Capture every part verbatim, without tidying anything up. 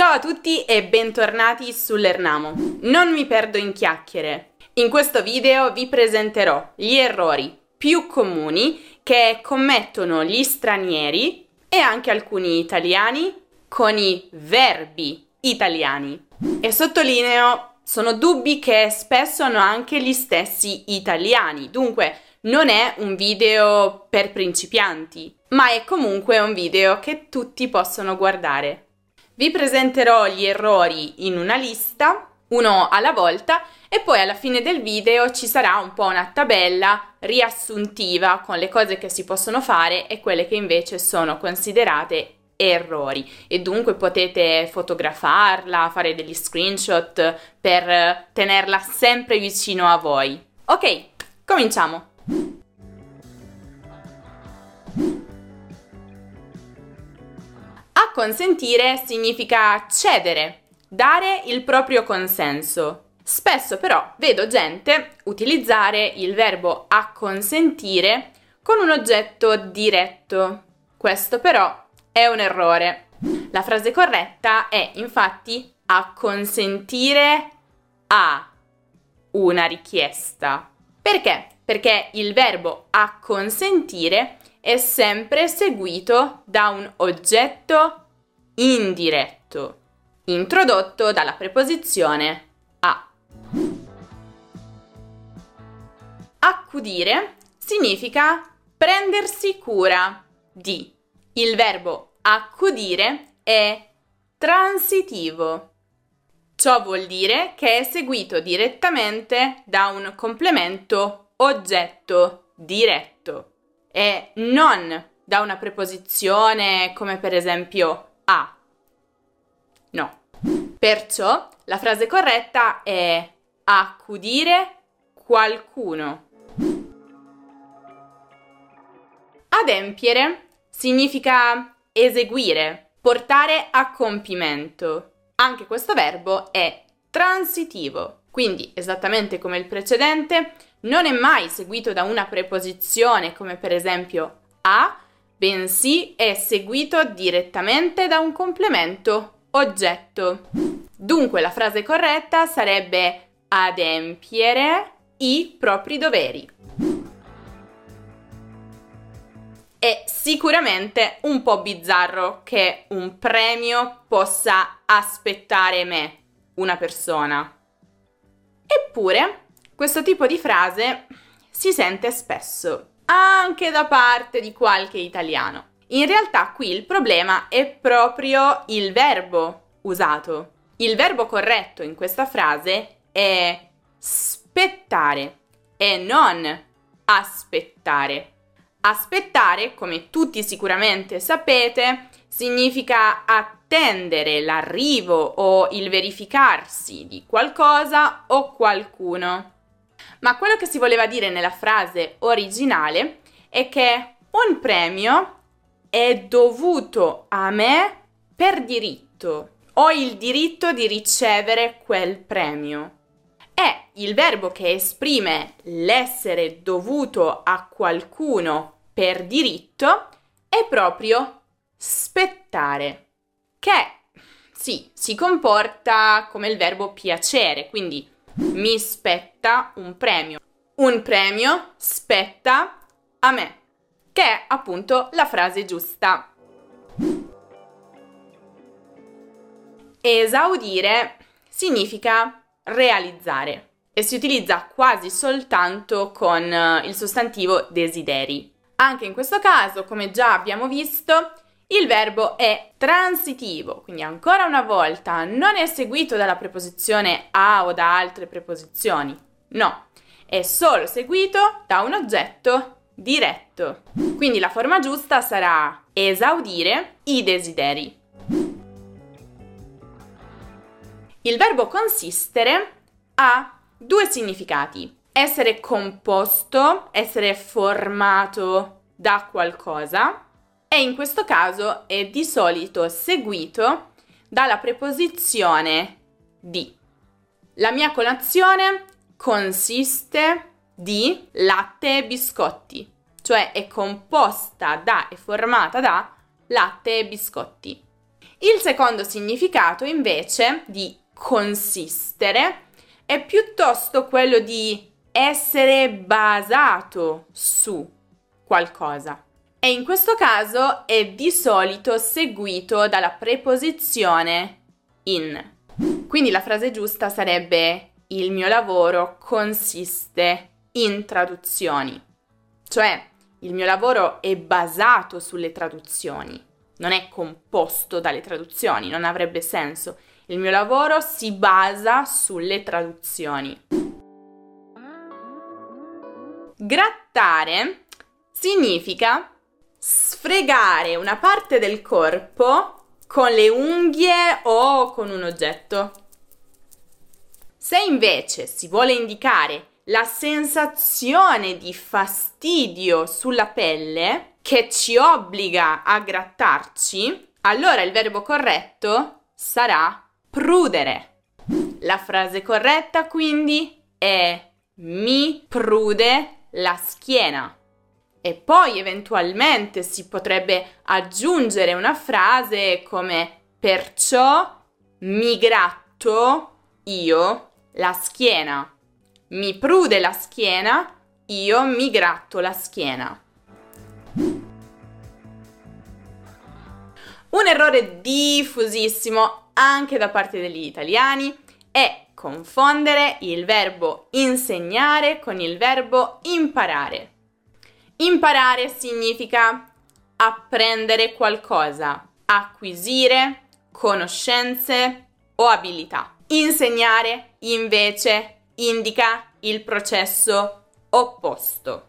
Ciao a tutti e bentornati su LearnAmo. Non mi perdo in chiacchiere. In questo video vi presenterò gli errori più comuni che commettono gli stranieri e anche alcuni italiani con i verbi italiani. E sottolineo, sono dubbi che spesso hanno anche gli stessi italiani, dunque non è un video per principianti, ma è comunque un video che tutti possono guardare. Vi presenterò gli errori in una lista, uno alla volta, e poi alla fine del video ci sarà un po' una tabella riassuntiva con le cose che si possono fare e quelle che invece sono considerate errori. E dunque potete fotografarla, fare degli screenshot per tenerla sempre vicino a voi. Ok, cominciamo! Consentire significa cedere, dare il proprio consenso. Spesso però vedo gente utilizzare il verbo acconsentire con un oggetto diretto. Questo però è un errore. La frase corretta è infatti acconsentire a una richiesta. Perché? Perché il verbo acconsentire è sempre seguito da un oggetto indiretto, introdotto dalla preposizione a. Accudire significa prendersi cura di. Il verbo accudire è transitivo. Ciò vuol dire che è seguito direttamente da un complemento oggetto diretto e non da una preposizione come per esempio a. No. Perciò la frase corretta è accudire qualcuno. Adempiere significa eseguire, portare a compimento. Anche questo verbo è transitivo, quindi esattamente come il precedente non è mai seguito da una preposizione come per esempio a, bensì è seguito direttamente da un complemento oggetto. Dunque la frase corretta sarebbe adempiere i propri doveri. È sicuramente un po' bizzarro che un premio possa aspettare me, una persona. Eppure questo tipo di frase si sente spesso, anche da parte di qualche italiano. In realtà qui il problema è proprio il verbo usato. Il verbo corretto in questa frase è spettare e non aspettare. Aspettare, come tutti sicuramente sapete, significa attendere l'arrivo o il verificarsi di qualcosa o qualcuno. Ma quello che si voleva dire nella frase originale è che un premio è dovuto a me per diritto. Ho il diritto di ricevere quel premio. E il verbo che esprime l'essere dovuto a qualcuno per diritto è proprio spettare, che sì, si comporta come il verbo piacere, quindi mi spetta un premio. Un premio spetta a me, che è appunto la frase giusta. Esaudire significa realizzare e si utilizza quasi soltanto con il sostantivo desideri. Anche in questo caso, come già abbiamo visto, il verbo è transitivo, quindi ancora una volta non è seguito dalla preposizione a o da altre preposizioni, no, è solo seguito da un oggetto diretto. Quindi la forma giusta sarà esaudire i desideri. Il verbo consistere ha due significati: essere composto, essere formato da qualcosa, e in questo caso è di solito seguito dalla preposizione di. La mia colazione consiste di latte e biscotti, cioè è composta da e formata da latte e biscotti. Il secondo significato invece di consistere è piuttosto quello di essere basato su qualcosa. E in questo caso è di solito seguito dalla preposizione in. Quindi la frase giusta sarebbe: il mio lavoro consiste in traduzioni. Cioè, il mio lavoro è basato sulle traduzioni, non è composto dalle traduzioni, non avrebbe senso. Il mio lavoro si basa sulle traduzioni. Grattare significa sfregare una parte del corpo con le unghie o con un oggetto. Se invece si vuole indicare la sensazione di fastidio sulla pelle che ci obbliga a grattarci, allora il verbo corretto sarà prudere. La frase corretta quindi è: mi prude la schiena. E poi eventualmente si potrebbe aggiungere una frase come: perciò mi gratto io la schiena. Mi prude la schiena, io mi gratto la schiena. Un errore diffusissimo anche da parte degli italiani è confondere il verbo insegnare con il verbo imparare. Imparare significa apprendere qualcosa, acquisire conoscenze o abilità. Insegnare, invece, indica il processo opposto,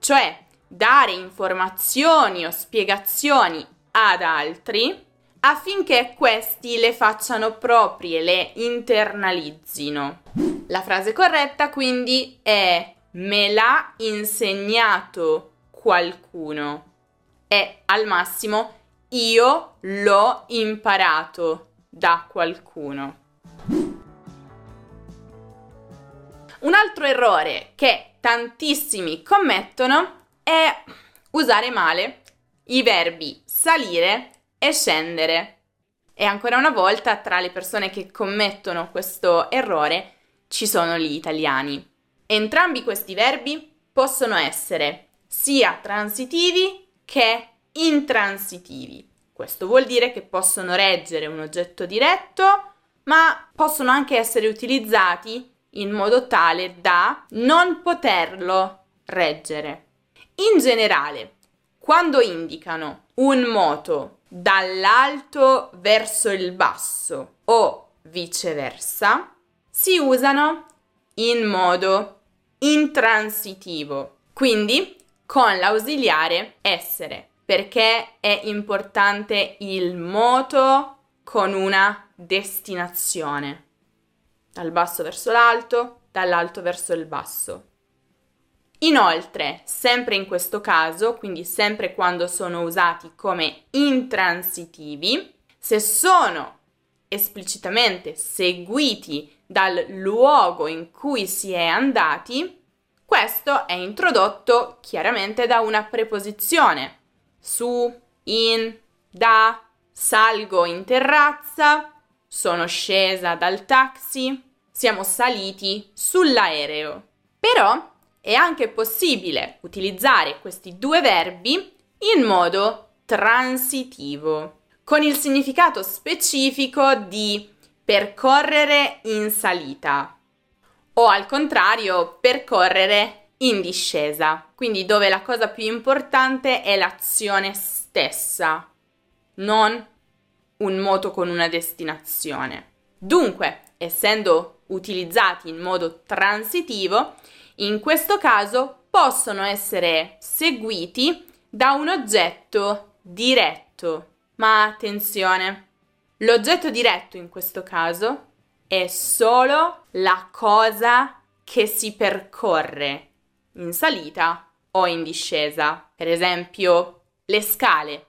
cioè dare informazioni o spiegazioni ad altri affinché questi le facciano proprie, le internalizzino. La frase corretta quindi è: me l'ha insegnato qualcuno, e al massimo io l'ho imparato da qualcuno. Un altro errore che tantissimi commettono è usare male i verbi salire e scendere. E ancora una volta tra le persone che commettono questo errore ci sono gli italiani. Entrambi questi verbi possono essere sia transitivi che intransitivi. Questo vuol dire che possono reggere un oggetto diretto, ma possono anche essere utilizzati in modo tale da non poterlo reggere. In generale, quando indicano un moto dall'alto verso il basso o viceversa, si usano in modo intransitivo, quindi con l'ausiliare essere, perché è importante il moto con una destinazione. Dal basso verso l'alto, dall'alto verso il basso. Inoltre, sempre in questo caso, quindi sempre quando sono usati come intransitivi, se sono esplicitamente seguiti dal luogo in cui si è andati, questo è introdotto chiaramente da una preposizione: su, in, da, salgo in terrazza, sono scesa dal taxi, siamo saliti sull'aereo. Però è anche possibile utilizzare questi due verbi in modo transitivo, con il significato specifico di percorrere in salita o, al contrario, percorrere in discesa, quindi dove la cosa più importante è l'azione stessa, non un moto con una destinazione. Dunque, essendo utilizzati in modo transitivo, in questo caso possono essere seguiti da un oggetto diretto. Ma attenzione, l'oggetto diretto in questo caso è solo la cosa che si percorre in salita o in discesa. Per esempio, le scale,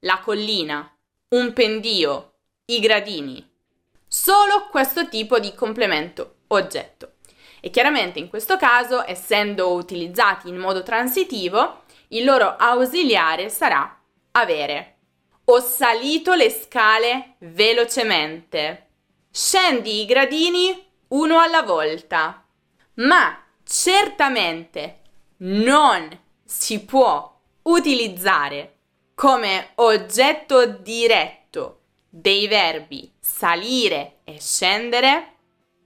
la collina, un pendio, i gradini. Solo questo tipo di complemento oggetto. E chiaramente in questo caso, essendo utilizzati in modo transitivo, il loro ausiliare sarà avere, Ho salito le scale velocemente. Scendi i gradini uno alla volta. Ma certamente non si può utilizzare come oggetto diretto dei verbi salire e scendere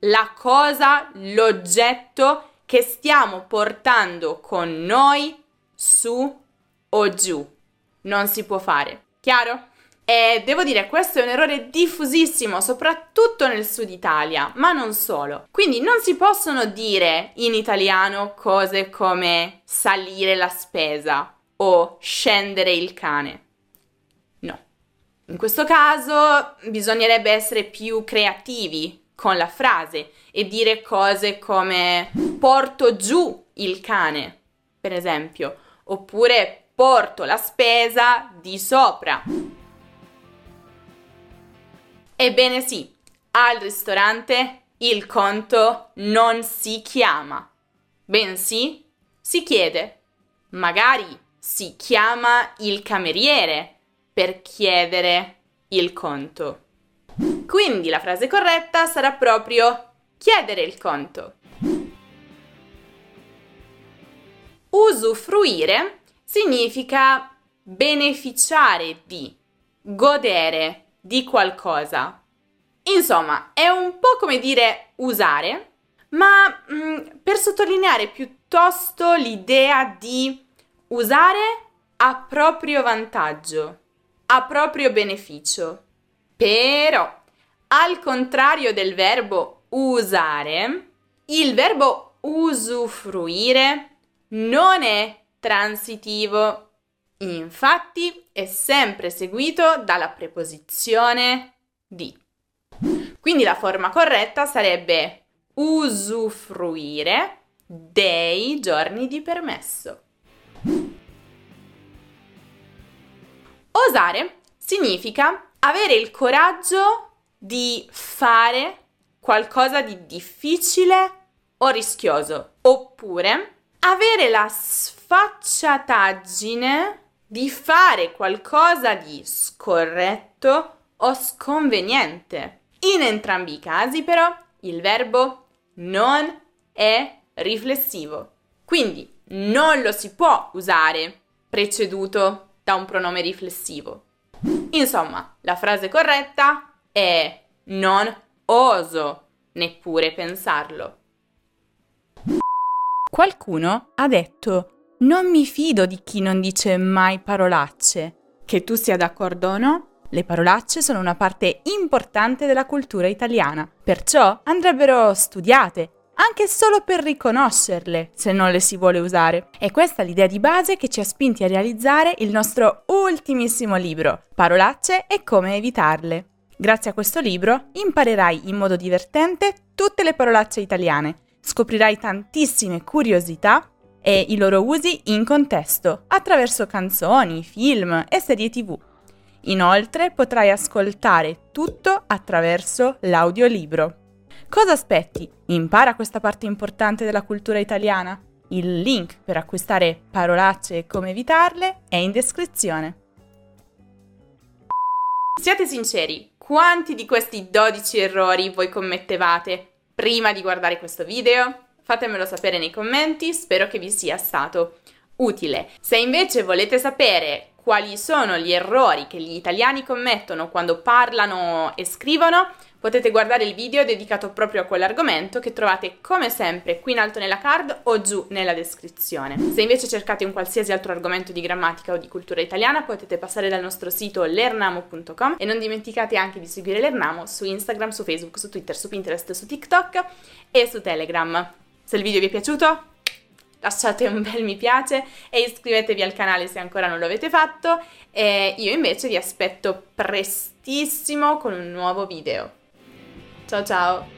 la cosa, l'oggetto che stiamo portando con noi su o giù. Non si può fare. Chiaro? E devo dire, questo è un errore diffusissimo, soprattutto nel sud Italia, ma non solo. Quindi non si possono dire in italiano cose come salire la spesa o scendere il cane. No. In questo caso bisognerebbe essere più creativi con la frase e dire cose come porto giù il cane, per esempio, oppure porto la spesa di sopra. Ebbene sì, al ristorante il conto non si chiama, bensì si chiede. Magari si chiama il cameriere per chiedere il conto. Quindi la frase corretta sarà proprio chiedere il conto. Usufruire significa beneficiare di, godere di qualcosa. Insomma, è un po' come dire usare, ma mh, per sottolineare piuttosto l'idea di usare a proprio vantaggio, a proprio beneficio. Però, al contrario del verbo usare, il verbo usufruire non è transitivo. Infatti è sempre seguito dalla preposizione di. Quindi la forma corretta sarebbe usufruire dei giorni di permesso. Osare significa avere il coraggio di fare qualcosa di difficile o rischioso, oppure avere la sfacciataggine di fare qualcosa di scorretto o sconveniente. In entrambi i casi, però, il verbo non è riflessivo. Quindi non lo si può usare preceduto da un pronome riflessivo. Insomma, la frase corretta è non oso neppure pensarlo. Qualcuno ha detto non mi fido di chi non dice mai parolacce. Che tu sia d'accordo o no, le parolacce sono una parte importante della cultura italiana, perciò andrebbero studiate, anche solo per riconoscerle se non le si vuole usare. E questa è l'idea di base che ci ha spinti a realizzare il nostro ultimissimo libro, Parolacce e come evitarle. Grazie a questo libro imparerai in modo divertente tutte le parolacce italiane, scoprirai tantissime curiosità e i loro usi in contesto, attraverso canzoni, film e serie tivù. Inoltre potrai ascoltare tutto attraverso l'audiolibro. Cosa aspetti? Impara questa parte importante della cultura italiana. Il link per acquistare Parolacce e come evitarle è in descrizione. Siate sinceri, quanti di questi dodici errori voi commettevate prima di guardare questo video? Fatemelo sapere nei commenti, spero che vi sia stato utile. Se invece volete sapere quali sono gli errori che gli italiani commettono quando parlano e scrivono, potete guardare il video dedicato proprio a quell'argomento che trovate come sempre qui in alto nella card o giù nella descrizione. Se invece cercate un qualsiasi altro argomento di grammatica o di cultura italiana, potete passare dal nostro sito learn amo punto com e non dimenticate anche di seguire LearnAmo su Instagram, su Facebook, su Twitter, su Pinterest, su TikTok e su Telegram. Se il video vi è piaciuto, lasciate un bel mi piace e iscrivetevi al canale se ancora non lo avete fatto, e io invece vi aspetto prestissimo con un nuovo video. Ciao ciao!